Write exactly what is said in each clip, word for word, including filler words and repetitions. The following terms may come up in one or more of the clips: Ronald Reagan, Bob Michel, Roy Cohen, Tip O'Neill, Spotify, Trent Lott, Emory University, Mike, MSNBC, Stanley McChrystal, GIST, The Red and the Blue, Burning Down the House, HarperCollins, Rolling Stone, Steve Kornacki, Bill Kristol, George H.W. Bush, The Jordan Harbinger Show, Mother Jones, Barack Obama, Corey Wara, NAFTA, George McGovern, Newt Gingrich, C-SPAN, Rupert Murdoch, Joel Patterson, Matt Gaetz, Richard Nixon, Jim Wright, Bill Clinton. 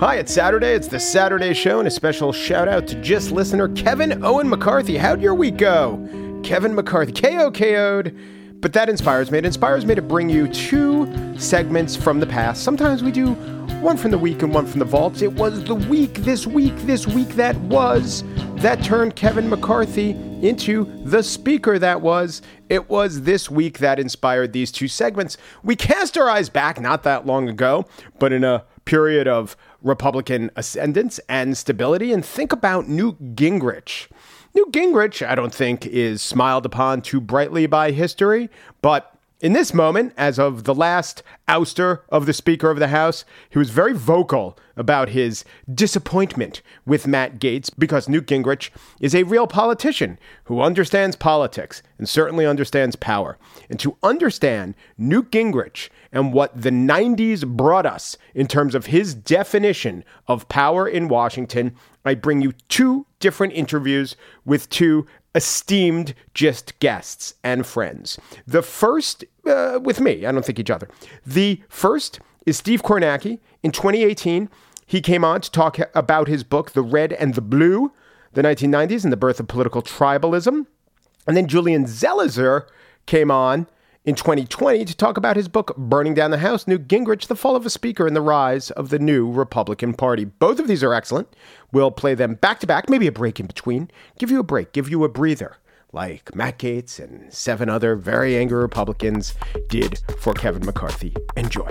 Hi, it's Saturday. It's the Saturday Show, and a special shout out to GIST listener Kevin Owen McCarthy. How'd your week go? Kevin McCarthy, K O K O'd. But that inspires me. It inspires me to bring you two segments from the past. Sometimes we do one from the week and one from the vaults. It was the week, this week, this week that was, that turned Kevin McCarthy into the speaker that was. It was this week that inspired these two segments. We cast our eyes back not that long ago, but in a period of Republican ascendance and stability, and think about Newt Gingrich. Newt Gingrich, I don't think, is smiled upon too brightly by history, but in this moment, as of the last ouster of the Speaker of the House, he was very vocal about his disappointment with Matt Gaetz because Newt Gingrich is a real politician who understands politics and certainly understands power. And to understand Newt Gingrich and what the nineties brought us in terms of his definition of power in Washington, I bring you two different interviews with two esteemed GIST guests and friends. The first, uh, with me, I don't think each other. The first is Steve Kornacki. In twenty eighteen, he came on to talk about his book, The Red and the Blue, the nineteen nineties and the Birth of Political Tribalism. And then Julian Zelizer came on in twenty twenty to talk about his book, Burning Down the House, Newt Gingrich, The Fall of a Speaker and the Rise of the New Republican Party. Both of these are excellent. We'll play them back to back, maybe a break in between, give you a break, give you a breather, like Matt Gaetz and seven other very angry Republicans did for Kevin McCarthy. Enjoy.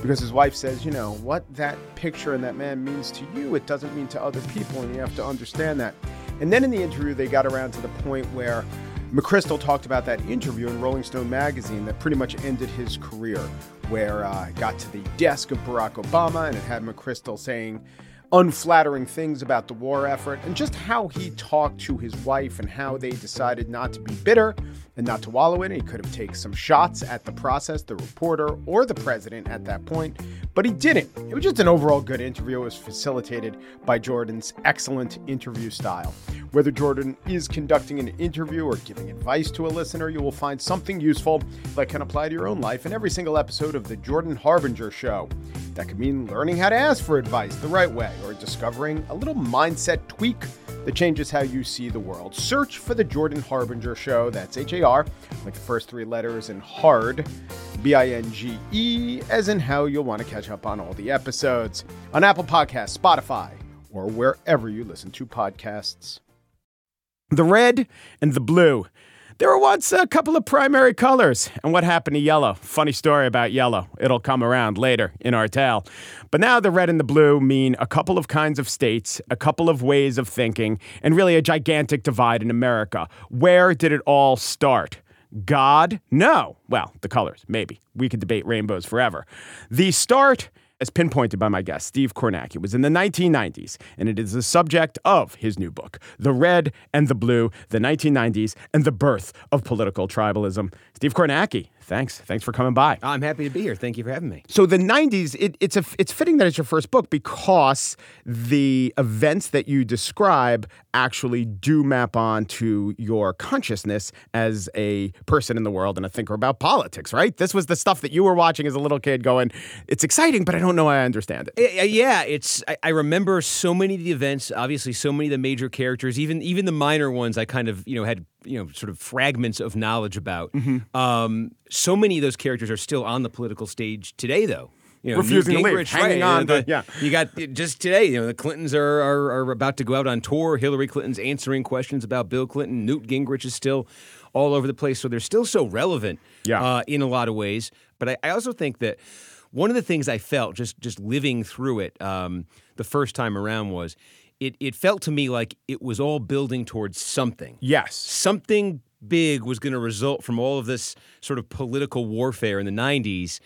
because his wife says, you know, what that picture and that man means to you, it doesn't mean to other people, and you have to understand that. And then in the interview, they got around to the point where McChrystal talked about that interview in Rolling Stone magazine that pretty much ended his career, where uh, it got to the desk of Barack Obama, and it had McChrystal saying unflattering things about the war effort and just how he talked to his wife and how they decided not to be bitter and not to wallow in it. He could have taken some shots at the process, the reporter, or the president at that point, but he didn't. It was just an overall good interview. It was facilitated by Jordan's excellent interview style. Whether Jordan is conducting an interview or giving advice to a listener, you will find something useful that can apply to your own life in every single episode of The Jordan Harbinger Show. That could mean learning how to ask for advice the right way, or discovering a little mindset tweak that changes how you see the world. Search for The Jordan Harbinger Show. That's H A R, like the first three letters, and hard, B I N G E, as in how you'll want to catch up on all the episodes on Apple Podcasts, Spotify, or wherever you listen to podcasts. The red and the blue. There were once a couple of primary colors. And what happened to yellow? Funny story about yellow. It'll come around later in our tale. But now the red and the blue mean a couple of kinds of states, a couple of ways of thinking, and really a gigantic divide in America. Where did it all start? God? No. Well, the colors, maybe. We could debate rainbows forever. The start, as pinpointed by my guest, Steve Kornacki, was in the nineteen nineties, and it is the subject of his new book, The Red and the Blue, the nineteen nineties, and the Birth of Political Tribalism. Steve Kornacki, thanks. Thanks for coming by. I'm happy to be here. Thank you for having me. So the nineties, it, it's a, it's fitting that it's your first book because the events that you describe actually do map onto your consciousness as a person in the world and a thinker about politics, right? This was the stuff that you were watching as a little kid going, it's exciting, but I don't No, I understand it. Yeah, it's. I remember so many of the events. Obviously, so many of the major characters, even even the minor ones, I kind of you know had you know sort of fragments of knowledge about. Mm-hmm. Um, so many of those characters are still on the political stage today, though. You know, refusing Newt Gingrich, to leave, hanging right, on. You know, the, yeah, you got just today. You know, the Clintons are, are are about to go out on tour. Hillary Clinton's answering questions about Bill Clinton. Newt Gingrich is still all over the place, so they're still so relevant. Yeah. Uh, in a lot of ways. But I, I also think that one of the things I felt just just living through it um, the first time around was it it felt to me like it was all building towards something. Yes. Something big was going to result from all of this sort of political warfare in the nineties.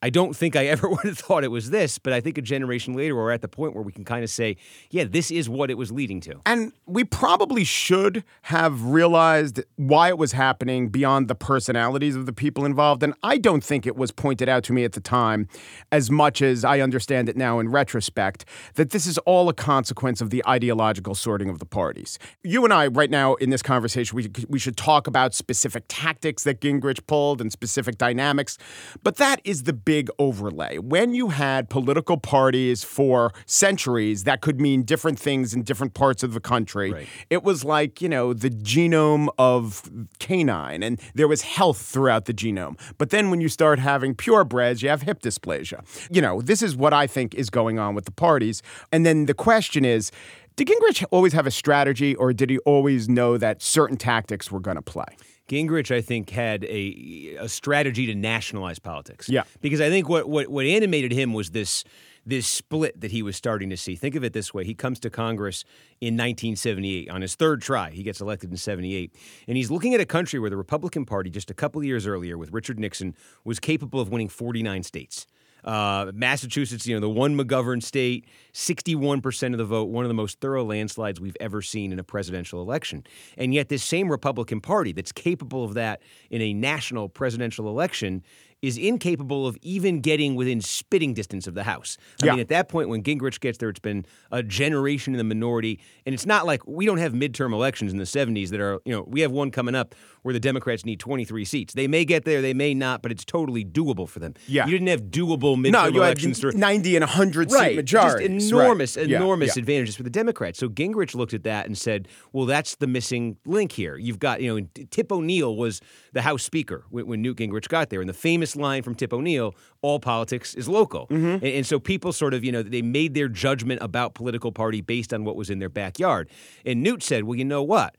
I don't think I ever would have thought it was this, but I think a generation later we're at the point where we can kind of say, yeah, this is what it was leading to. And we probably should have realized why it was happening beyond the personalities of the people involved. And I don't think it was pointed out to me at the time as much as I understand it now in retrospect, that this is all a consequence of the ideological sorting of the parties. You and I right now in this conversation, we, we should talk about specific tactics that Gingrich pulled and specific dynamics, but that is the big overlay. When you had political parties for centuries, that could mean different things in different parts of the country. Right. It was like, you know, the genome of canine, and there was health throughout the genome. But then when you start having purebreds, you have hip dysplasia. You know, this is what I think is going on with the parties. And then the question is, did Gingrich always have a strategy, or did he always know that certain tactics were going to play? Gingrich, I think, had a a strategy to nationalize politics. Yeah. Because I think what, what, what animated him was this this split that he was starting to see. Think of it this way. He comes to Congress in nineteen seventy-eight on his third try. He gets elected in seventy-eight. And he's looking at a country where the Republican Party just a couple of years earlier with Richard Nixon was capable of winning forty-nine states. Uh, Massachusetts, you know, the one McGovern state, sixty-one percent of the vote, one of the most thorough landslides we've ever seen in a presidential election. And yet this same Republican Party that's capable of that in a national presidential election is incapable of even getting within spitting distance of the House. I yeah. mean, at that point, when Gingrich gets there, it's been a generation in the minority. And it's not like we don't have midterm elections in the seventies that are, you know, we have one coming up where the Democrats need twenty-three seats. They may get there, they may not, but it's totally doable for them. Yeah. You didn't have doable midterm no, you elections. Had ninety and one hundred right. seat majority. Just enormous, right. enormous yeah. advantages for the Democrats. So Gingrich looked at that and said, well, that's the missing link here. You've got, you know, Tip O'Neill was the House Speaker when, when Newt Gingrich got there. And the famous line from Tip O'Neill, all politics is local. Mm-hmm. And, and so people sort of, you know, they made their judgment about political party based on what was in their backyard. And Newt said, well, you know what?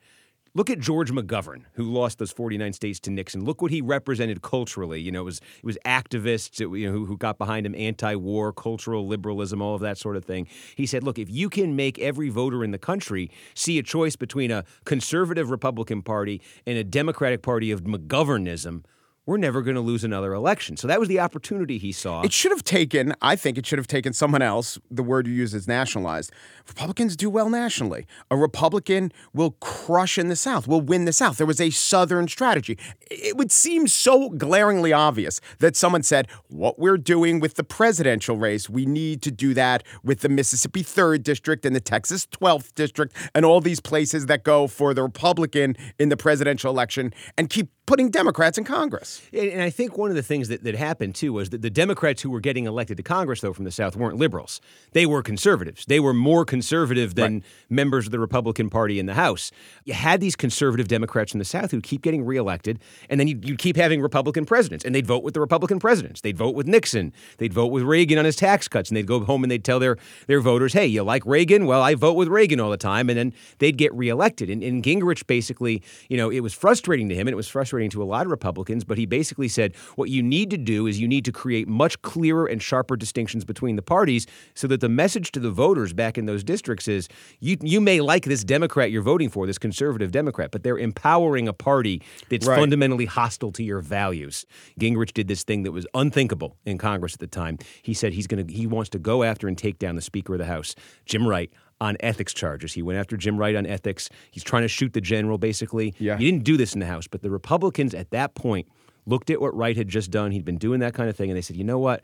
Look at George McGovern, who lost those forty-nine states to Nixon. Look what he represented culturally. You know, it was it was activists it, you know, who, who got behind him, anti-war, cultural liberalism, all of that sort of thing. He said, look, if you can make every voter in the country see a choice between a conservative Republican Party and a Democratic Party of McGovernism, we're never going to lose another election. So that was the opportunity he saw. It should have taken, I think it should have taken someone else, the word you use is nationalized. Republicans do well nationally. A Republican will crush in the South, will win the South. There was a Southern strategy. It would seem so glaringly obvious that someone said, what we're doing with the presidential race, we need to do that with the Mississippi third District and the Texas twelfth District and all these places that go for the Republican in the presidential election and keep putting Democrats in Congress. And I think one of the things that, that happened, too, was that the Democrats who were getting elected to Congress, though, from the South weren't liberals. They were conservatives. They were more conservative than right. members of the Republican Party in the House. You had these conservative Democrats in the South who keep getting reelected, and then you'd, you'd keep having Republican presidents, and they'd vote with the Republican presidents. They'd vote with Nixon. They'd vote with Reagan on his tax cuts, and they'd go home and they'd tell their, their voters, hey, you like Reagan? Well, I vote with Reagan all the time, and then they'd get reelected. And, and Gingrich basically, you know, it was frustrating to him, and it was frustrating to a lot of Republicans, but he basically said, what you need to do is you need to create much clearer and sharper distinctions between the parties so that the message to the voters back in those districts is you you may like this Democrat you're voting for, this conservative Democrat, but they're empowering a party that's right. fundamentally hostile to your values. Gingrich did this thing that was unthinkable in Congress at the time. He said he's going to he wants to go after and take down the Speaker of the House, Jim Wright, on ethics charges. He went after Jim Wright on ethics. He's trying to shoot the general, basically. Yeah. He didn't do this in the House, but the Republicans at that point looked at what Wright had just done. He'd been doing that kind of thing. And they said, you know what?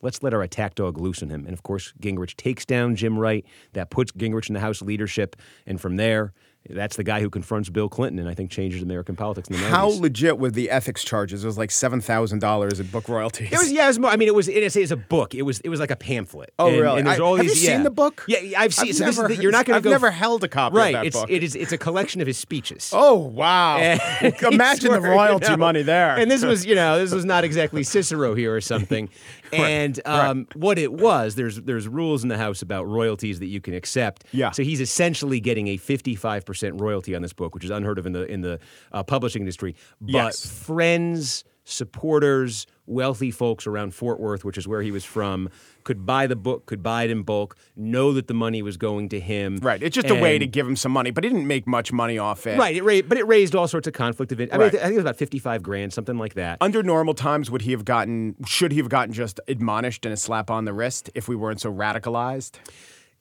Let's let our attack dog loose on him. And, of course, Gingrich takes down Jim Wright. That puts Gingrich in the House leadership. And from there, that's the guy who confronts Bill Clinton and I think changes American politics in the nineties. How legit were the ethics charges? It was like seven thousand dollars in book royalties. It was, yeah, it was more, I mean, it was, it was, it was a book. It was it was like a pamphlet. Oh, and, really? And there's all I, these, have you yeah. seen the book? Yeah, I've seen it. So never, this is, you're not gonna I've go, never held a copy right, of that it's, book. It is, it's a collection of his speeches. Oh, wow. Imagine swore, the royalty you know, money there. And this was, you know, this was not exactly Cicero here or something. right, and um, right. what it was, there's, there's rules in the House about royalties that you can accept. Yeah. So he's essentially getting a fifty-five percent royalty on this book, which is unheard of in the in the uh, publishing industry. But yes. friends, supporters, wealthy folks around Fort Worth, which is where he was from, could buy the book, could buy it in bulk, know that the money was going to him. Right. It's just and, a way to give him some money, but he didn't make much money off it. Right. It ra- but it raised all sorts of conflict. Of it. I, right. mean, I think it was about fifty-five grand, something like that. Under normal times, would he have gotten, should he have gotten just admonished and a slap on the wrist if we weren't so radicalized?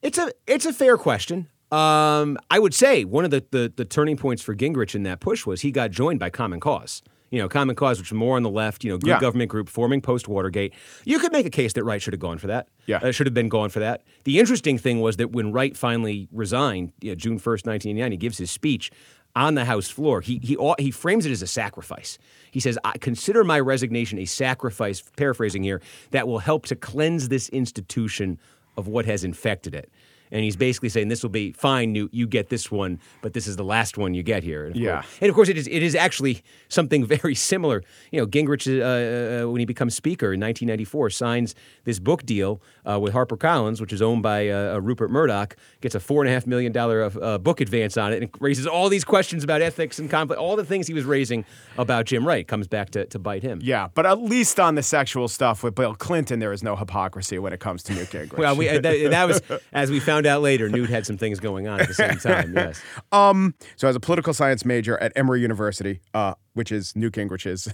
It's a, it's a fair question. Um, I would say one of the, the, the turning points for Gingrich in that push was he got joined by Common Cause. You know, Common Cause, which is more on the left, you know, good yeah. government group forming post-Watergate. You could make a case that Wright should have gone for that. Yeah. Uh, should have been gone for that. The interesting thing was that when Wright finally resigned, you know, June first, nineteen eighty-nine, he gives his speech on the House floor. He he he frames it as a sacrifice. He says, I consider my resignation a sacrifice, paraphrasing here, that will help to cleanse this institution of what has infected it. And he's basically saying, this will be fine, Newt, you get this one, but this is the last one you get here. And of, yeah. course, and of course, it is it is actually something very similar. You know, Gingrich, uh, uh, when he becomes Speaker in nineteen ninety-four, signs this book deal uh, with HarperCollins, which is owned by uh, Rupert Murdoch, gets a four point five million dollars uh, book advance on it, and raises all these questions about ethics and conflict, all the things he was raising about Jim Wright comes back to, to bite him. Yeah, but at least on the sexual stuff with Bill Clinton, there is no hypocrisy when it comes to Newt Gingrich. well, we, uh, that, that was, as we found Found out later, Newt had some things going on at the same time, yes. Um, so as a political science major at Emory University, uh, which is Newt Gingrich's,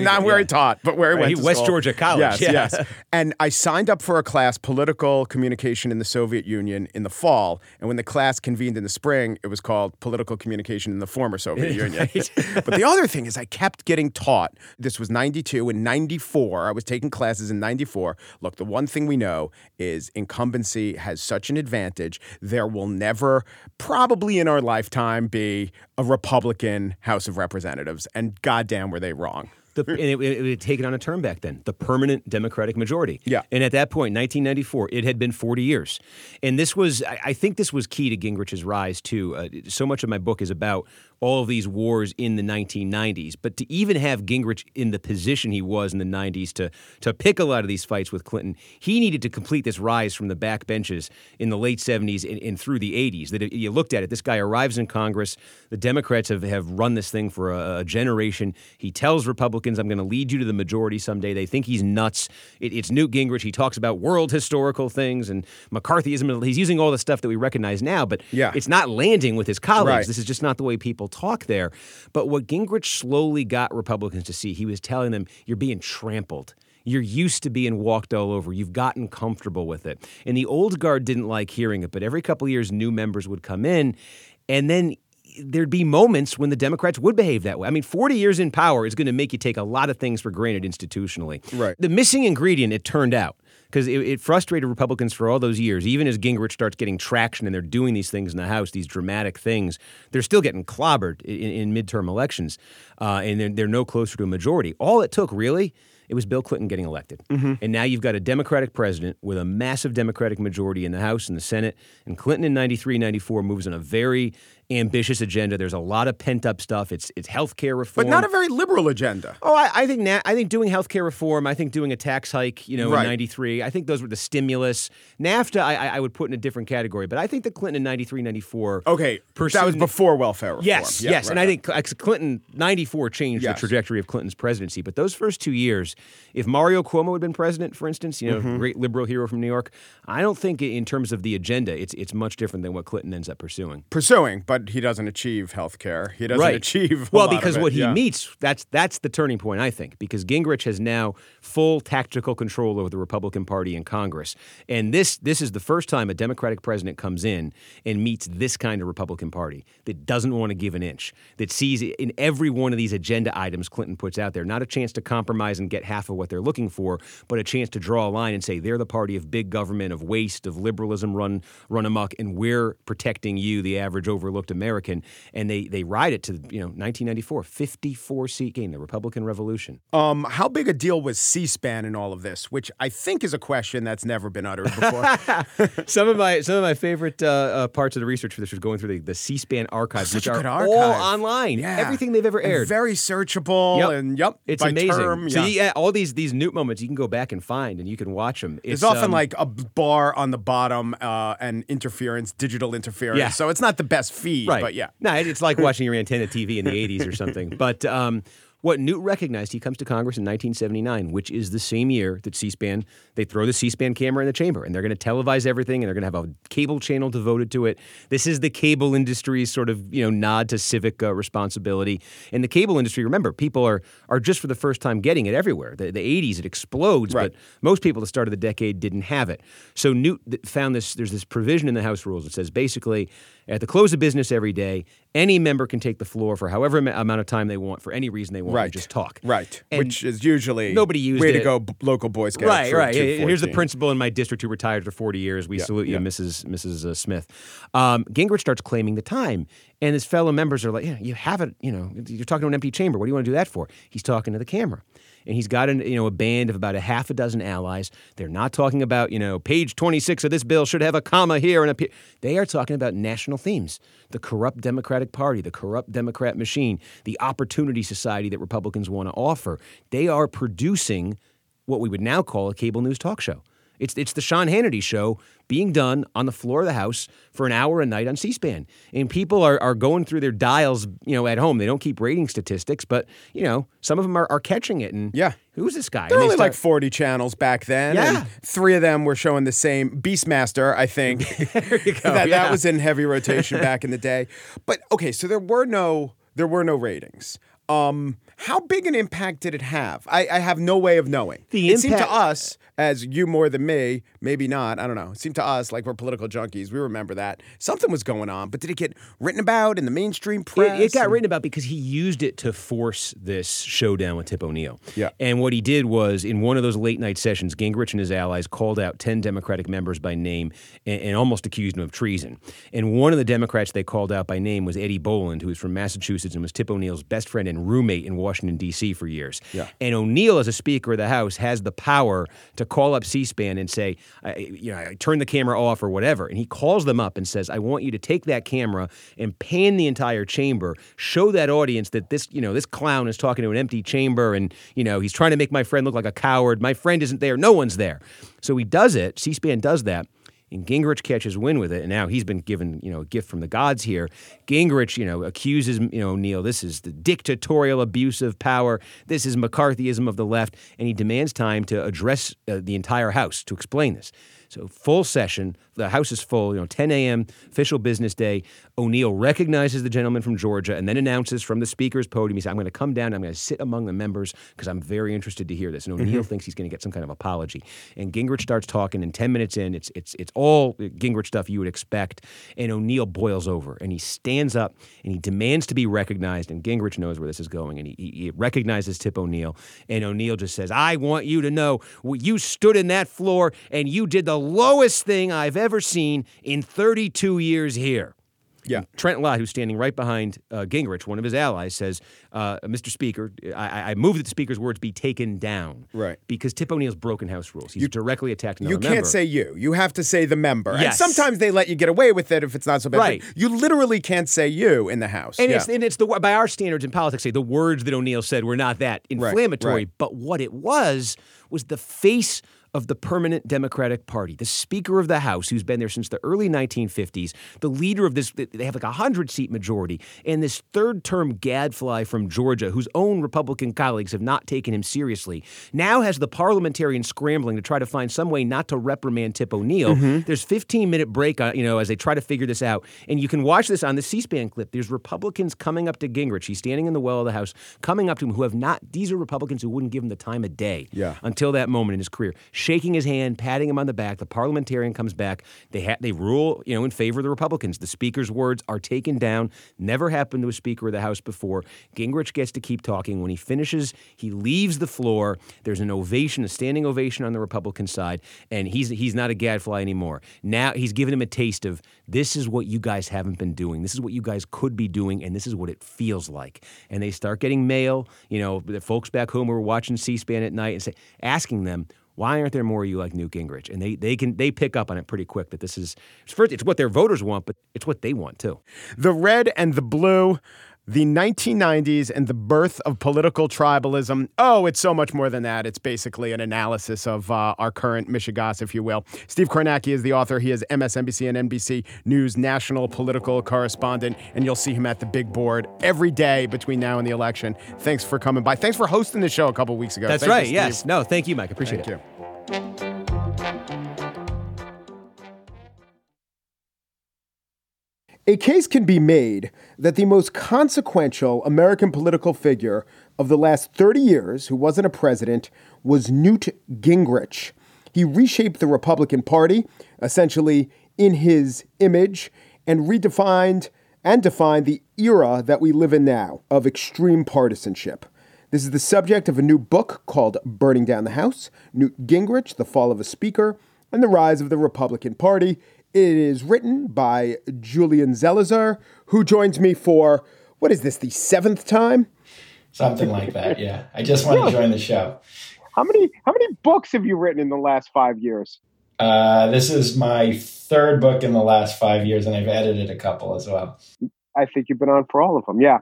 not where yeah. he taught, but where he right, went he, to West school. Georgia College. Yes, yeah. yes. And I signed up for a class, Political Communication in the Soviet Union, in the fall. And when the class convened in the spring, it was called Political Communication in the Former Soviet Union. Right. But the other thing is I kept getting taught. This was ninety-two and ninety-four. I was taking classes in ninety-four. Look, the one thing we know is incumbency has such an advantage. There will never, probably in our lifetime, be a Republican House of Representatives, and goddamn were they wrong. The, and it, it, it had taken on a turn back then, the permanent Democratic majority. Yeah. And at that point, nineteen ninety-four, it had been forty years. And this was, I, I think this was key to Gingrich's rise, too. Uh, so much of my book is about all of these wars in the nineteen nineties. But to even have Gingrich in the position he was in the nineties to, to pick a lot of these fights with Clinton, he needed to complete this rise from the back benches in the late seventies and, and through the eighties. That you looked at it, this guy arrives in Congress. The Democrats have, have run this thing for a, a generation. He tells Republicans, I'm going to lead you to the majority someday. They think he's nuts. It, it's Newt Gingrich. He talks about world historical things and McCarthyism. He's using all the stuff that we recognize now, but yeah. it's not landing with his colleagues. Right. This is just not the way people talk there. But what Gingrich slowly got Republicans to see, he was telling them, you're being trampled. You're used to being walked all over. You've gotten comfortable with it. And the old guard didn't like hearing it, but every couple of years, new members would come in, and then there'd be moments when the Democrats would behave that way. I mean, forty years in power is going to make you take a lot of things for granted institutionally. Right. The missing ingredient, it turned out, because it, it frustrated Republicans for all those years. Even as Gingrich starts getting traction and they're doing these things in the House, these dramatic things, they're still getting clobbered in, in midterm elections, uh, and they're, they're no closer to a majority. All it took, really, it was Bill Clinton getting elected. Mm-hmm. And now you've got a Democratic president with a massive Democratic majority in the House and the Senate. And Clinton in ninety-three, ninety-four moves on a very ambitious agenda. There's a lot of pent-up stuff. It's it's health care reform. But not a very liberal agenda. Oh, I, I think na- I think doing health care reform, I think doing a tax hike, you know, right. in ninety-three, I think those were the stimulus. NAFTA, I, I would put in a different category. But I think that Clinton in ninety-three, ninety-four... Okay, pursued... that was before welfare reform. Yes, yeah, yes. Right, and I think Clinton, ninety-four changed yes. the trajectory of Clinton's presidency. But those first two years, if Mario Cuomo had been president, for instance, you know, mm-hmm. great liberal hero from New York, I don't think in terms of the agenda, it's it's much different than what Clinton ends up pursuing. Pursuing, but But he doesn't achieve health care. He doesn't right. achieve a well, lot because of it. What he yeah. meets, that's that's the turning point, I think, because Gingrich has now full tactical control over the Republican Party in Congress. And this this is the first time a Democratic president comes in and meets this kind of Republican Party that doesn't want to give an inch, that sees in every one of these agenda items Clinton puts out there, not a chance to compromise and get half of what they're looking for, but a chance to draw a line and say they're the party of big government, of waste, of liberalism run, run amok, and we're protecting you, the average overlooked American, and they they ride it to, you know, nineteen ninety-four, fifty-four seat gain, the Republican Revolution. Um, how big a deal was C-SPAN in all of this? Which I think is a question that's never been uttered before. some of my some of my favorite uh, uh, parts of the research for this was going through the, the C-SPAN archives, which are archive. all online. Yeah. Everything they've ever aired, and very searchable, yep. and yep, it's by amazing. Term, so yeah. you, uh, all these these Newt moments you can go back and find, and you can watch them. It's, There's often um, like a bar on the bottom uh, and interference, digital interference. Yeah. So it's not the best feed. Right. But yeah. No, it's like watching your antenna T V in the eighties or something. But um, What Newt recognized, he comes to Congress in nineteen seventy-nine, which is the same year that C-SPAN, they throw the C-SPAN camera in the chamber, and they're going to televise everything, and they're going to have a cable channel devoted to it. This is the cable industry's sort of, you know, nod to civic uh, responsibility. And the cable industry, remember, people are are just for the first time getting it everywhere. The, the eighties, it explodes, right. But most people at the start of the decade didn't have it. So Newt found this, there's this provision in the House rules that says basically at the close of business every day, any member can take the floor for however amount of time they want, for any reason they want, right. and just talk. Right, and which is usually nobody used way it. to go b- local Boy Scouts. Right, right. Here's the principal in my district who retired for forty years. We yeah, salute yeah. you, Missus Missus Uh, Smith. Um, Gingrich starts claiming the time, and his fellow members are like, yeah, you haven't, you know, you're talking to an empty chamber. What do you want to do that for? He's talking to the camera. And he's got an, you know, a band of about a half a dozen allies. They're not talking about, you know, page twenty-six of this bill should have a comma here and a p-. They are talking about national themes, the corrupt Democratic Party, the corrupt Democrat machine, the opportunity society that Republicans want to offer. They are producing what we would now call a cable news talk show. It's it's the Sean Hannity show being done on the floor of the House for an hour a night on C-SPAN. And people are, are going through their dials, you know, at home. They don't keep rating statistics, but, you know, some of them are, are catching it. And yeah. who's this guy? There were only start... like forty channels back then. Yeah. And three of them were showing the same. Beastmaster, I think. There you go. that, yeah. that was in heavy rotation back in the day. But, okay, so there were no there were no ratings. Um, how big an impact did it have? I, I have no way of knowing. The it impact- seemed to us, as you more than me, maybe not, I don't know. It seemed to us like we're political junkies. We remember that. Something was going on, but did it get written about in the mainstream press? It, it got and- written about because he used it to force this showdown with Tip O'Neill. Yeah. And what he did was, in one of those late night sessions, Gingrich and his allies called out ten Democratic members by name and, and almost accused him of treason. And one of the Democrats they called out by name was Eddie Boland, who was from Massachusetts and was Tip O'Neill's best friend and roommate in Washington, D C for years. Yeah. And O'Neill, as a Speaker of the House, has the power to call up C-SPAN and say, I, you know, I turn the camera off or whatever. And he calls them up and says, I want you to take that camera and pan the entire chamber, show that audience that this, you know, this clown is talking to an empty chamber and, you know, he's trying to make my friend look like a coward. My friend isn't there. No one's there. So he does it. C-SPAN does that. And Gingrich catches wind with it, and now he's been given, you know, a gift from the gods here. Gingrich, you know, accuses, you know, O'Neill, this is the dictatorial abuse of power, this is McCarthyism of the left, and he demands time to address uh, the entire House to explain this. So full session, the House is full, you know, ten a.m., official business day. O'Neill recognizes the gentleman from Georgia and then announces from the Speaker's podium, he says, I'm going to come down, I'm going to sit among the members because I'm very interested to hear this. And O'Neill mm-hmm. thinks he's going to get some kind of apology. And Gingrich starts talking, and ten minutes in, it's it's it's all Gingrich stuff you would expect. And O'Neill boils over, and he stands up, and he demands to be recognized, and Gingrich knows where this is going, and he, he recognizes Tip O'Neill. And O'Neill just says, I want you to know, well, you stood in that floor, and you did the The lowest thing I've ever seen in thirty-two years here. Yeah. Trent Lott, who's standing right behind uh, Gingrich, one of his allies, says, uh, Mister Speaker, I-, I move that the Speaker's words be taken down. Right. Because Tip O'Neill's broken House rules. He's you, directly attacked another member. You can't member. say you. You have to say the member. Yes. And sometimes they let you get away with it if it's not so bad. Right. You literally can't say you in the House. And, yeah. it's, and it's the by our standards in politics, say the words that O'Neill said were not that inflammatory. Right, right. But what it was was the face of the permanent Democratic Party, the Speaker of the House, who's been there since the early nineteen fifties, the leader of this, they have like a hundred-seat majority, and this third-term gadfly from Georgia, whose own Republican colleagues have not taken him seriously, now has the parliamentarians scrambling to try to find some way not to reprimand Tip O'Neill. Mm-hmm. There's fifteen-minute break, you know, as they try to figure this out, and you can watch this on the C-SPAN clip. There's Republicans coming up to Gingrich. He's standing in the well of the House, coming up to him, who have not, these are Republicans who wouldn't give him the time of day yeah. until that moment in his career. Shaking his hand, patting him on the back. The parliamentarian comes back. They ha- they rule, you know, in favor of the Republicans. The Speaker's words are taken down. Never happened to a Speaker of the House before. Gingrich gets to keep talking. When he finishes, he leaves the floor. There's an ovation, a standing ovation on the Republican side, and he's he's not a gadfly anymore. Now he's given him a taste of this is what you guys haven't been doing. This is what you guys could be doing, and this is what it feels like. And they start getting mail. You know, the folks back home who are watching C-SPAN at night and say, asking them, why aren't there more of you like Newt Gingrich? And they they can they pick up on it pretty quick that this is first it's what their voters want, but it's what they want too. The Red and the Blue. the nineteen nineties and the birth of political tribalism. Oh, it's so much more than that. It's basically an analysis of uh, our current Michigas, if you will. Steve Kornacki is the author. He is M S N B C and N B C News national political correspondent, and you'll see him at the big board every day between now and the election. Thanks for coming by. Thanks for hosting the show a couple weeks ago. That's thank right, you, yes. No, thank you, Mike. Appreciate thank it. Thank you. A case can be made that the most consequential American political figure of the last thirty years, who wasn't a president, was Newt Gingrich. He reshaped the Republican Party, essentially in his image, and redefined and defined the era that we live in now of extreme partisanship. This is the subject of a new book called Burning Down the House, Newt Gingrich, The Fall of a Speaker, and the Rise of the Republican Party. It is written by Julian Zelizer, who joins me for, what is this, the seventh time? Something like that, yeah. I just want yeah. to join the show. How many how many books have you written in the last five years? Uh, this is my third book in the last five years, and I've edited a couple as well. I think you've been on for all of them, yeah.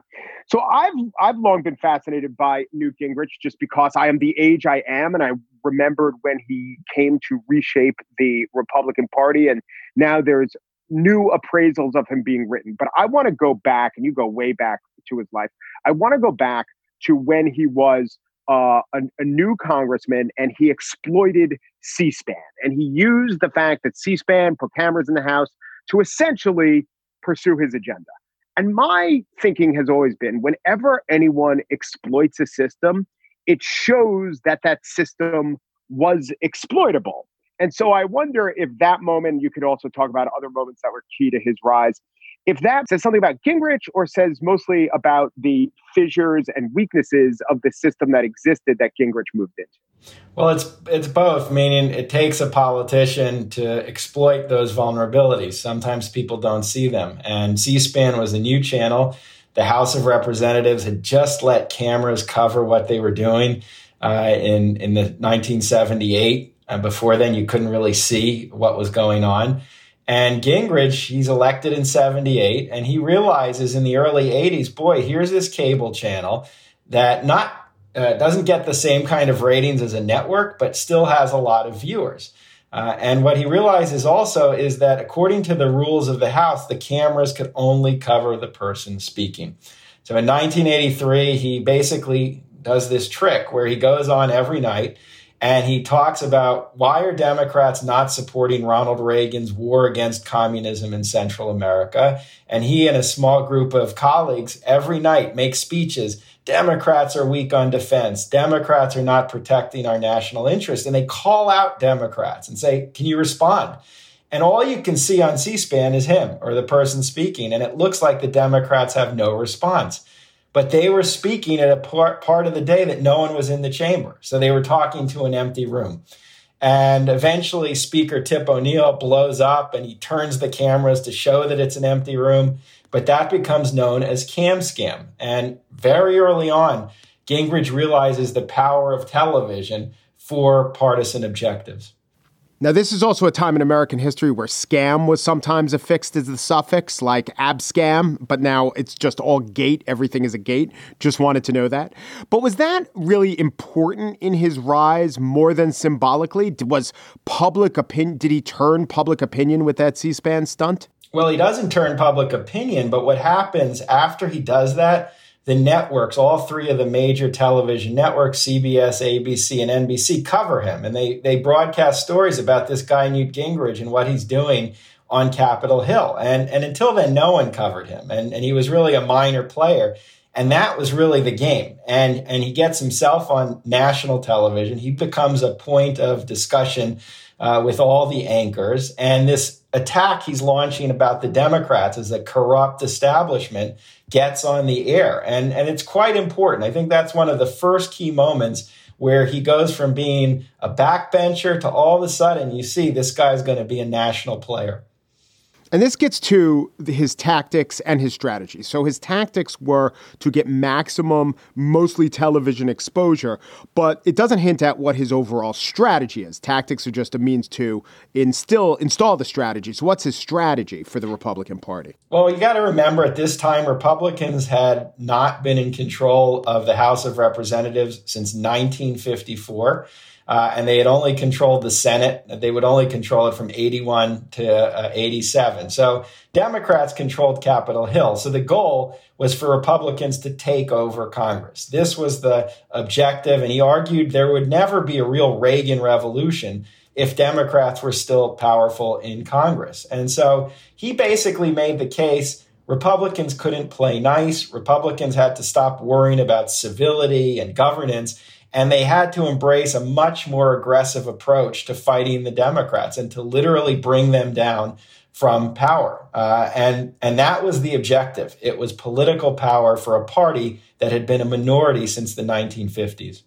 So I've I've long been fascinated by Newt Gingrich just because I am the age I am, and I remembered when he came to reshape the Republican Party, and now there's new appraisals of him being written. But I want to go back, and you go way back to his life. I want to go back to when he was uh, a, a new congressman, and he exploited C-SPAN. And he used the fact that C-SPAN put cameras in the House to essentially pursue his agenda. And my thinking has always been, whenever anyone exploits a system, it shows that that system was exploitable. And so I wonder if that moment, you could also talk about other moments that were key to his rise, if that says something about Gingrich or says mostly about the fissures and weaknesses of the system that existed that Gingrich moved into. Well, it's it's both, meaning it takes a politician to exploit those vulnerabilities. Sometimes people don't see them. And C-SPAN was a new channel. The House of Representatives had just let cameras cover what they were doing uh, in, in the nineteen seventy-eight. Uh, before then, you couldn't really see what was going on. And Gingrich, he's elected in seventy-eight, and he realizes in the early eighties, boy, here's this cable channel that not uh, doesn't get the same kind of ratings as a network, but still has a lot of viewers. Uh, and what he realizes also is that according to the rules of the House, the cameras could only cover the person speaking. So in nineteen eighty-three, he basically does this trick where he goes on every night and he talks about why are Democrats not supporting Ronald Reagan's war against communism in Central America? And he and a small group of colleagues every night make speeches. Democrats are weak on defense. Democrats are not protecting our national interest. And they call out Democrats and say, can you respond? And all you can see on C-SPAN is him or the person speaking. And it looks like the Democrats have no response. But they were speaking at a part, part of the day that no one was in the chamber. So they were talking to an empty room. And eventually, Speaker Tip O'Neill blows up and he turns the cameras to show that it's an empty room. But that becomes known as cam scam. And very early on, Gingrich realizes the power of television for partisan objectives. Now, this is also a time in American history where scam was sometimes affixed as the suffix, like abscam, but now it's just all gate. Everything is a gate. Just wanted to know that. But was that really important in his rise more than symbolically? Was public opinion, did he turn public opinion with that C-SPAN stunt? Well, he doesn't turn public opinion, but what happens after he does that, the networks, all three of the major television networks, C B S, A B C, and N B C, cover him. And they they broadcast stories about this guy, Newt Gingrich, and what he's doing on Capitol Hill. And, and until then, no one covered him. And, and he was really a minor player. And that was really the game. And, and he gets himself on national television. He becomes a point of discussion uh, with all the anchors. And this attack he's launching about the Democrats as a corrupt establishment gets on the air. And, and it's quite important. I think that's one of the first key moments where he goes from being a backbencher to all of a sudden you see this guy's going to be a national player. And this gets to his tactics and his strategy. So his tactics were to get maximum, mostly television exposure, but it doesn't hint at what his overall strategy is. Tactics are just a means to instill, install the strategy. So what's his strategy for the Republican Party? Well, you got to remember at this time, Republicans had not been in control of the House of Representatives since nineteen fifty-four. Uh, and they had only controlled the Senate. They would only control it from eighty-one to uh, eighty-seven. So Democrats controlled Capitol Hill. So the goal was for Republicans to take over Congress. This was the objective. And he argued there would never be a real Reagan revolution if Democrats were still powerful in Congress. And so he basically made the case Republicans couldn't play nice. Republicans had to stop worrying about civility and governance. And they had to embrace a much more aggressive approach to fighting the Democrats and to literally bring them down from power. Uh, and, and that was the objective. It was political power for a party that had been a minority since the nineteen fifties.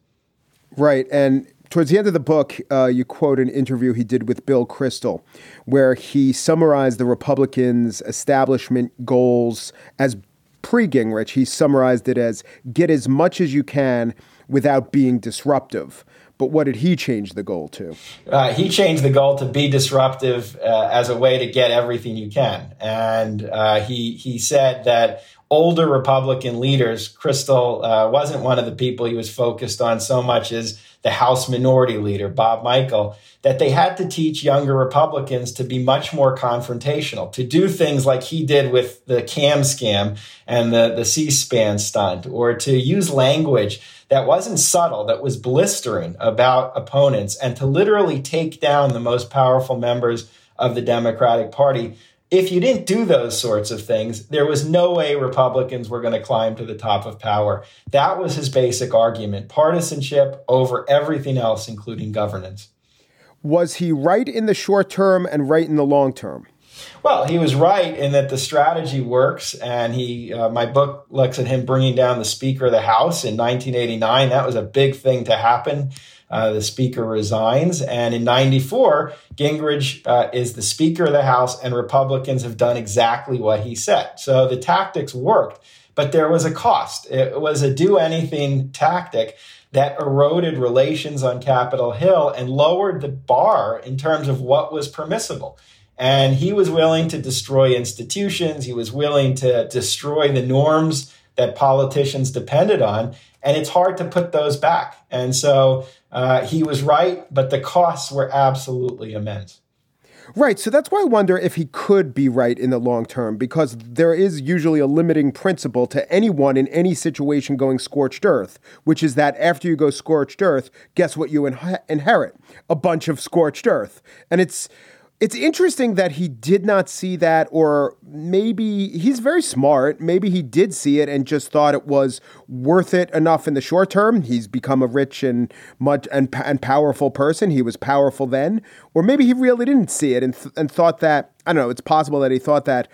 Right. And towards the end of the book, uh, you quote an interview he did with Bill Kristol, where he summarized the Republicans' establishment goals as pre-Gingrich. He summarized it as get as much as you can without being disruptive. But what did he change the goal to? Uh, he changed the goal to be disruptive uh, as a way to get everything you can. And uh, he he said that older Republican leaders, Kristol uh, wasn't one of the people he was focused on so much as the House Minority Leader, Bob Michel, that they had to teach younger Republicans to be much more confrontational, to do things like he did with the cam scam and the, the C-SPAN stunt, or to use language that wasn't subtle, that was blistering about opponents, and to literally take down the most powerful members of the Democratic Party. If you didn't do those sorts of things, there was no way Republicans were going to climb to the top of power. That was his basic argument, partisanship over everything else, including governance. Was he right in the short term and right in the long term? Well, he was right in that the strategy works, and he. Uh, my book looks at him bringing down the Speaker of the House in nineteen eighty-nine. That was a big thing to happen. Uh, the Speaker resigns, and in ninety-four, Gingrich uh, is the Speaker of the House, and Republicans have done exactly what he said. So the tactics worked, but there was a cost. It was a do-anything tactic that eroded relations on Capitol Hill and lowered the bar in terms of what was permissible. And he was willing to destroy institutions. He was willing to destroy the norms that politicians depended on. And it's hard to put those back. And so uh, he was right, but the costs were absolutely immense. Right. So that's why I wonder if he could be right in the long term, because there is usually a limiting principle to anyone in any situation going scorched earth, which is that after you go scorched earth, guess what you in- inherit? A bunch of scorched earth. And it's It's interesting that he did not see that, or maybe he's very smart. Maybe he did see it and just thought it was worth it enough in the short term. He's become a rich and much and, and powerful person. He was powerful then. Or maybe he really didn't see it and th- and thought that, I don't know, it's possible that he thought that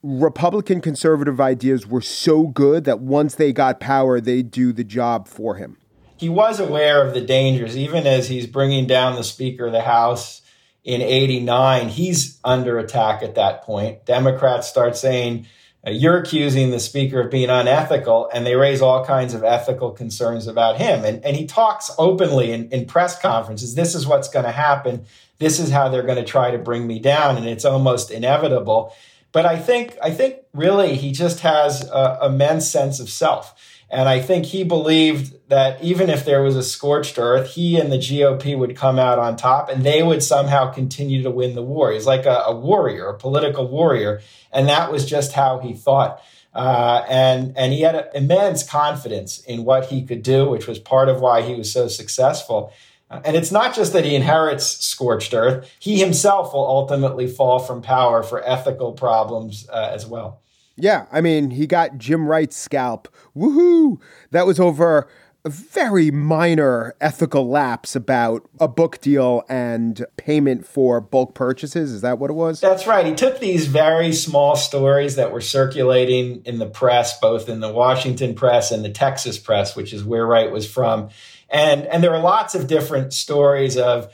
Republican conservative ideas were so good that once they got power, they'd do the job for him. He was aware of the dangers, even as he's bringing down the Speaker of the House. In eighty-nine, he's under attack at that point. Democrats start saying, you're accusing the Speaker of being unethical, and they raise all kinds of ethical concerns about him. And, and he talks openly in, in press conferences, this is what's going to happen. This is how they're going to try to bring me down, and it's almost inevitable. But I think, I think really he just has an immense sense of self. And I think he believed that even if there was a scorched earth, he and the G O P would come out on top and they would somehow continue to win the war. He's like a, a warrior, a political warrior. And that was just how he thought. Uh, and, and he had a, immense confidence in what he could do, which was part of why he was so successful. And it's not just that he inherits scorched earth. He himself will ultimately fall from power for ethical problems uh, as well. Yeah, I mean, he got Jim Wright's scalp. Woohoo! That was over a very minor ethical lapse about a book deal and payment for bulk purchases. Is that what it was? That's right. He took these very small stories that were circulating in the press, both in the Washington press and the Texas press, which is where Wright was from. And, and there are lots of different stories of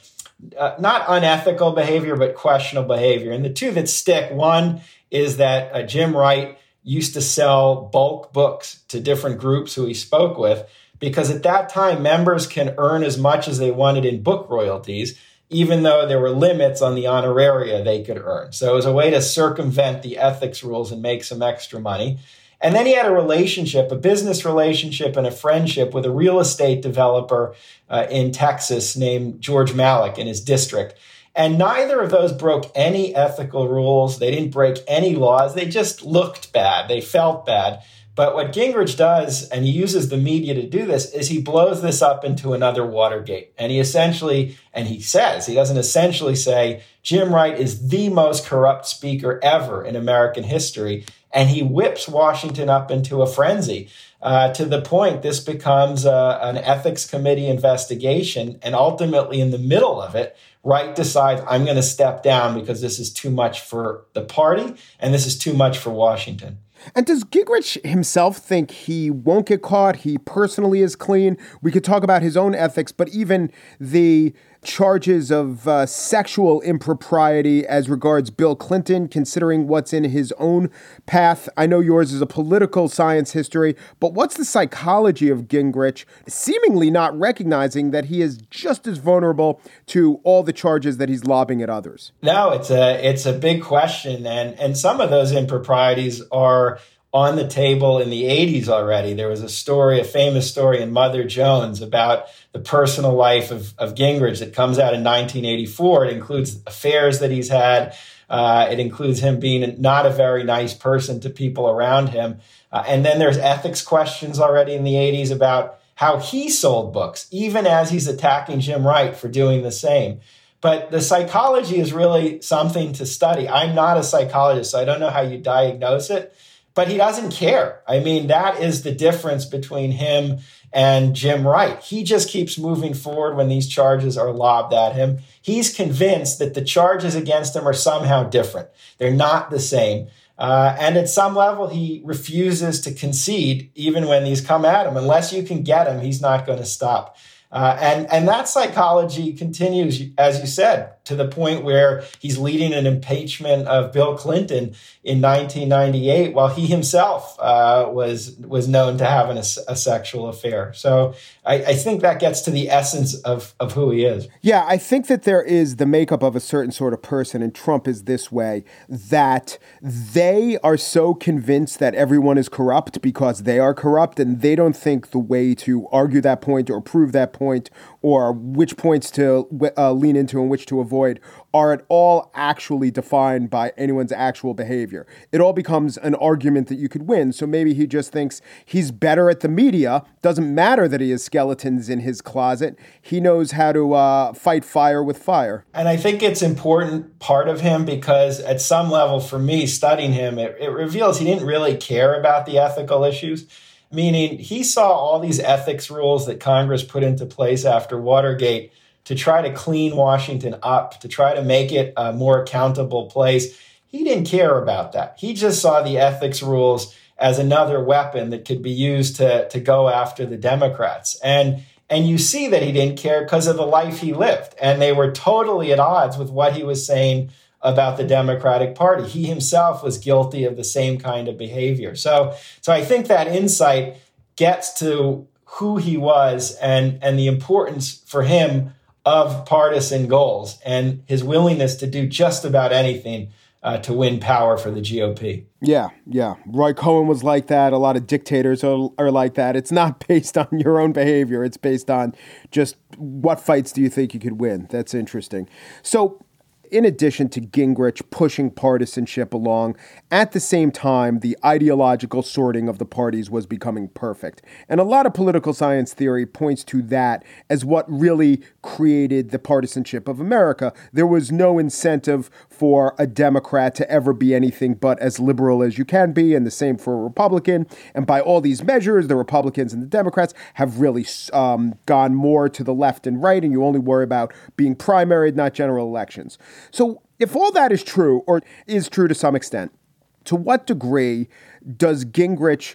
uh, not unethical behavior, but questionable behavior. And the two that stick, one is that uh, Jim Wright used to sell bulk books to different groups who he spoke with, because at that time, members can earn as much as they wanted in book royalties, even though there were limits on the honoraria they could earn. So it was a way to circumvent the ethics rules and make some extra money. And then he had a relationship, a business relationship and a friendship with a real estate developer uh, in Texas named George Malick in his district. And neither of those broke any ethical rules. They didn't break any laws. They just looked bad. They felt bad. But what Gingrich does, and he uses the media to do this, is he blows this up into another Watergate. And he essentially, and he says, he doesn't essentially say, Jim Wright is the most corrupt speaker ever in American history. And he whips Washington up into a frenzy uh, to the point this becomes uh, an ethics committee investigation. And ultimately, in the middle of it, Wright decides, I'm going to step down because this is too much for the party and this is too much for Washington. And does Gingrich himself think he won't get caught? He personally is clean. We could talk about his own ethics, but even the charges of uh, sexual impropriety as regards Bill Clinton, considering what's in his own path. I know yours is a political science history, but what's the psychology of Gingrich seemingly not recognizing that he is just as vulnerable to all the charges that he's lobbing at others? No, it's a it's a big question. And, and some of those improprieties are on the table in the eighties already. There was a story, a famous story in Mother Jones about the personal life of, of Gingrich that comes out in nineteen eighty-four. It includes affairs that he's had. Uh, it includes him being not a very nice person to people around him. Uh, and then there's ethics questions already in the eighties about how he sold books, even as he's attacking Jim Wright for doing the same. But the psychology is really something to study. I'm not a psychologist, so I don't know how you diagnose it. But he doesn't care. I mean, that is the difference between him and Jim Wright. He just keeps moving forward when these charges are lobbed at him. He's convinced that the charges against him are somehow different. They're not the same. Uh, and at some level, he refuses to concede even when these come at him. Unless you can get him, he's not going to stop. Uh, and, and that psychology continues, as you said, to the point where he's leading an impeachment of Bill Clinton in nineteen ninety-eight, while he himself uh, was was known to have an, a, a sexual affair. So I, I think that gets to the essence of, of who he is. Yeah, I think that there is the makeup of a certain sort of person, and Trump is this way, that they are so convinced that everyone is corrupt because they are corrupt, and they don't think the way to argue that point or prove that point point or which points to uh, lean into and which to avoid are at all actually defined by anyone's actual behavior. It all becomes an argument that you could win. So maybe he just thinks he's better at the media. Doesn't matter that he has skeletons in his closet. He knows how to uh, fight fire with fire. And I think it's important part of him because at some level for me, studying him, it, it reveals he didn't really care about the ethical issues. Meaning he saw all these ethics rules that Congress put into place after Watergate to try to clean Washington up, to try to make it a more accountable place. He didn't care about that. He just saw the ethics rules as another weapon that could be used to, to go after the Democrats. And, and you see that he didn't care because of the life he lived. And they were totally at odds with what he was saying about the Democratic Party. He himself was guilty of the same kind of behavior. So, so I think that insight gets to who he was and, and the importance for him of partisan goals and his willingness to do just about anything uh, to win power for the G O P. Yeah, yeah. Roy Cohen was like that. A lot of dictators are, are like that. It's not based on your own behavior. It's based on just what fights do you think you could win. That's interesting. So, in addition to Gingrich pushing partisanship along, at the same time, the ideological sorting of the parties was becoming perfect. And a lot of political science theory points to that as what really created the partisanship of America. There was no incentive for a Democrat to ever be anything but as liberal as you can be, and the same for a Republican. And by all these measures, the Republicans and the Democrats have really um, gone more to the left and right, and you only worry about being primaried, not general elections. So if all that is true, or is true to some extent, to what degree does Gingrich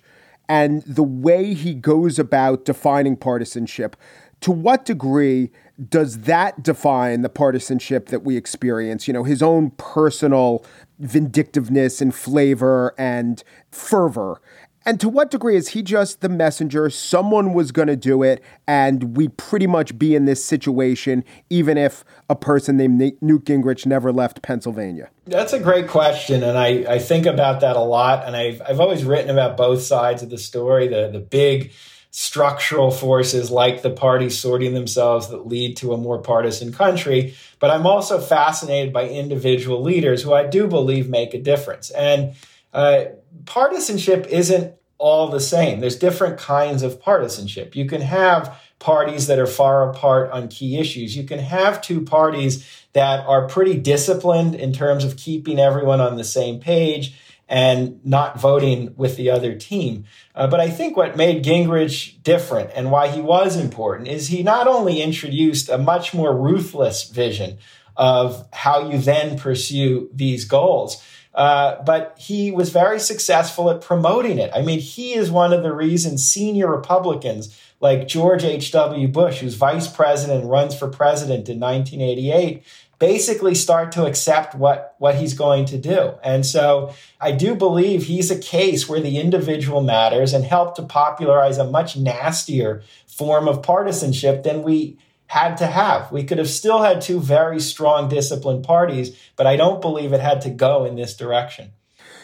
and the way he goes about defining partisanship, to what degree does that define the partisanship that we experience? You know, his own personal vindictiveness and flavor and fervor. And to what degree is he just the messenger? Someone was going to do it, and we'd pretty much be in this situation, even if a person named Newt Gingrich never left Pennsylvania. That's a great question, and I, I think about that a lot. And I've I've always written about both sides of the story, the the big structural forces like the party sorting themselves that lead to a more partisan country. But I'm also fascinated by individual leaders who I do believe make a difference. And uh, partisanship isn't all the same. There's different kinds of partisanship. You can have parties that are far apart on key issues. You can have two parties that are pretty disciplined in terms of keeping everyone on the same page and not voting with the other team. Uh, but I think what made Gingrich different and why he was important is he not only introduced a much more ruthless vision of how you then pursue these goals, uh, but he was very successful at promoting it. I mean, he is one of the reasons senior Republicans like George H W. Bush, who's vice president and runs for president in nineteen eighty-eight, basically start to accept what, what he's going to do. And so I do believe he's a case where the individual matters and helped to popularize a much nastier form of partisanship than we had to have. We could have still had two very strong, disciplined parties, but I don't believe it had to go in this direction.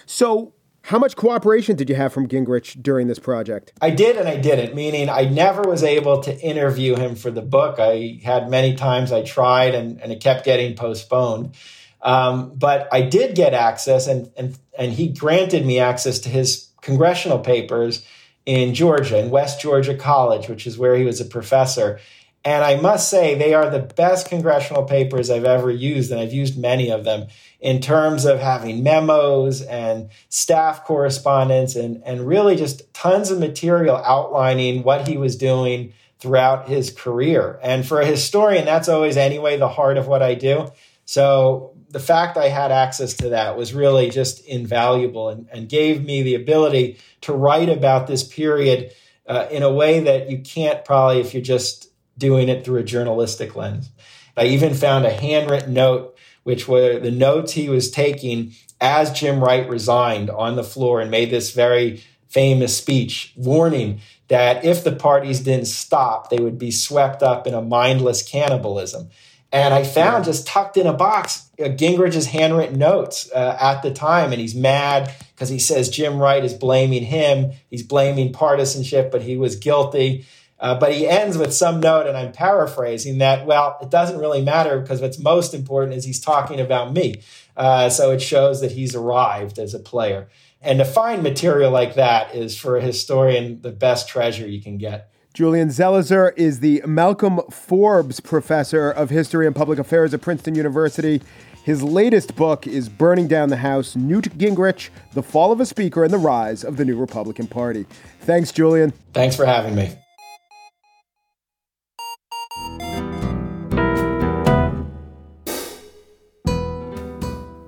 So how much cooperation did you have from Gingrich during this project? I did and I didn't, meaning I never was able to interview him for the book. I had many times I tried and, and it kept getting postponed. Um, but I did get access and, and, and he granted me access to his congressional papers in Georgia, in West Georgia College, which is where he was a professor. And I must say, they are the best congressional papers I've ever used, and I've used many of them, in terms of having memos and staff correspondence and, and really just tons of material outlining what he was doing throughout his career. And for a historian, that's always anyway the heart of what I do. So the fact I had access to that was really just invaluable and, and gave me the ability to write about this period uh, in a way that you can't probably if you're just doing it through a journalistic lens. I even found a handwritten note, which were the notes he was taking as Jim Wright resigned on the floor and made this very famous speech warning that if the parties didn't stop, they would be swept up in a mindless cannibalism. And I found just tucked in a box Gingrich's handwritten notes uh, at the time. And he's mad because he says Jim Wright is blaming him. He's blaming partisanship, but he was guilty. Uh, but he ends with some note, and I'm paraphrasing that, well, it doesn't really matter because what's most important is he's talking about me. Uh, so it shows that he's arrived as a player. And to find material like that is, for a historian, the best treasure you can get. Julian Zelizer is the Malcolm Forbes Professor of History and Public Affairs at Princeton University. His latest book is Burning Down the House, Newt Gingrich, The Fall of a Speaker and the Rise of the New Republican Party. Thanks, Julian. Thanks for having me.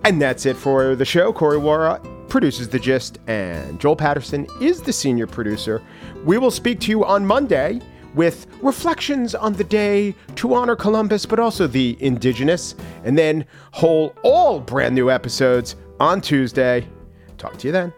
And that's it for the show. Corey Wara produces The Gist, and Joel Patterson is the senior producer. We will speak to you on Monday with reflections on the day to honor Columbus, but also the indigenous, and then whole all brand new episodes on Tuesday. Talk to you then.